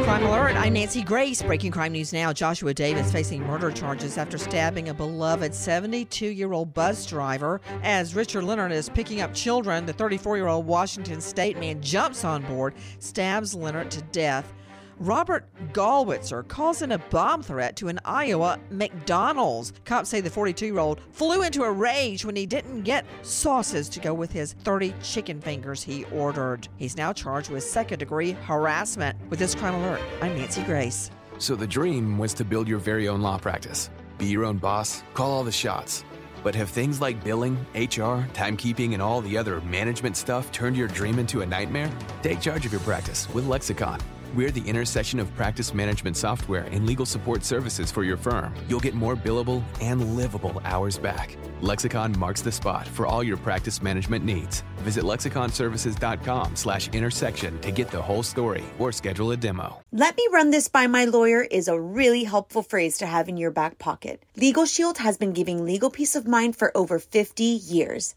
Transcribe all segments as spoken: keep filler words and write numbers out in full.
Crime Alert, I'm Nancy Grace. Breaking crime news now. Joshua Davis facing murder charges after stabbing a beloved seventy-two-year-old bus driver. As Richard Leonard is picking up children, the thirty-four-year-old Washington State man jumps on board, stabs Leonard to death. Robert Gallwitzer calls in a bomb threat to an Iowa McDonald's. Cops say the forty-two-year-old flew into a rage when he didn't get sauces to go with his thirty chicken fingers he ordered. He's now charged with second-degree harassment. With this Crime Alert, I'm Nancy Grace. So the dream was to build your very own law practice, be your own boss, call all the shots. But have things like billing, H R, timekeeping, and all the other management stuff turned your dream into a nightmare? Take charge of your practice with Lexicon. We're the intersection of practice management software and legal support services for your firm. You'll get more billable and livable hours back. Lexicon marks the spot for all your practice management needs. Visit lexiconservices.com slash intersection to get the whole story or schedule a demo. Let me run this by my lawyer is a really helpful phrase to have in your back pocket. LegalShield has been giving legal peace of mind for over fifty years.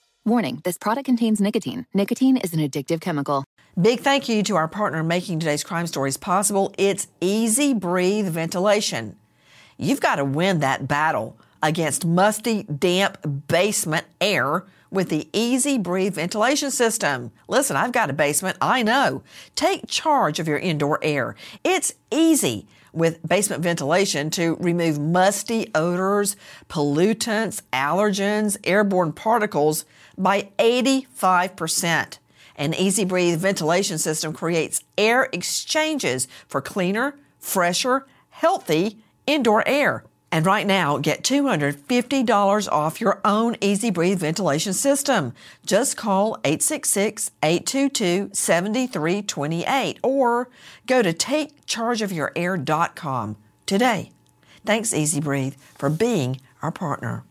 Warning, this product contains nicotine. Nicotine is an addictive chemical. Big thank you to our partner making today's crime stories possible. It's Easy Breathe Ventilation. You've got to win that battle against musty, damp basement air with the Easy Breathe ventilation system. Listen, I've got a basement. I know. Take charge of your indoor air. It's easy with basement ventilation to remove musty odors, pollutants, allergens, airborne particles by eighty-five percent. An Easy Breathe ventilation system creates air exchanges for cleaner, fresher, healthy indoor air. And right now, get two hundred fifty dollars off your own Easy Breathe ventilation system. Just call eight six six, eight two two, seven three two eight or go to take charge of your air dot com today. Thanks, Easy Breathe, for being our partner.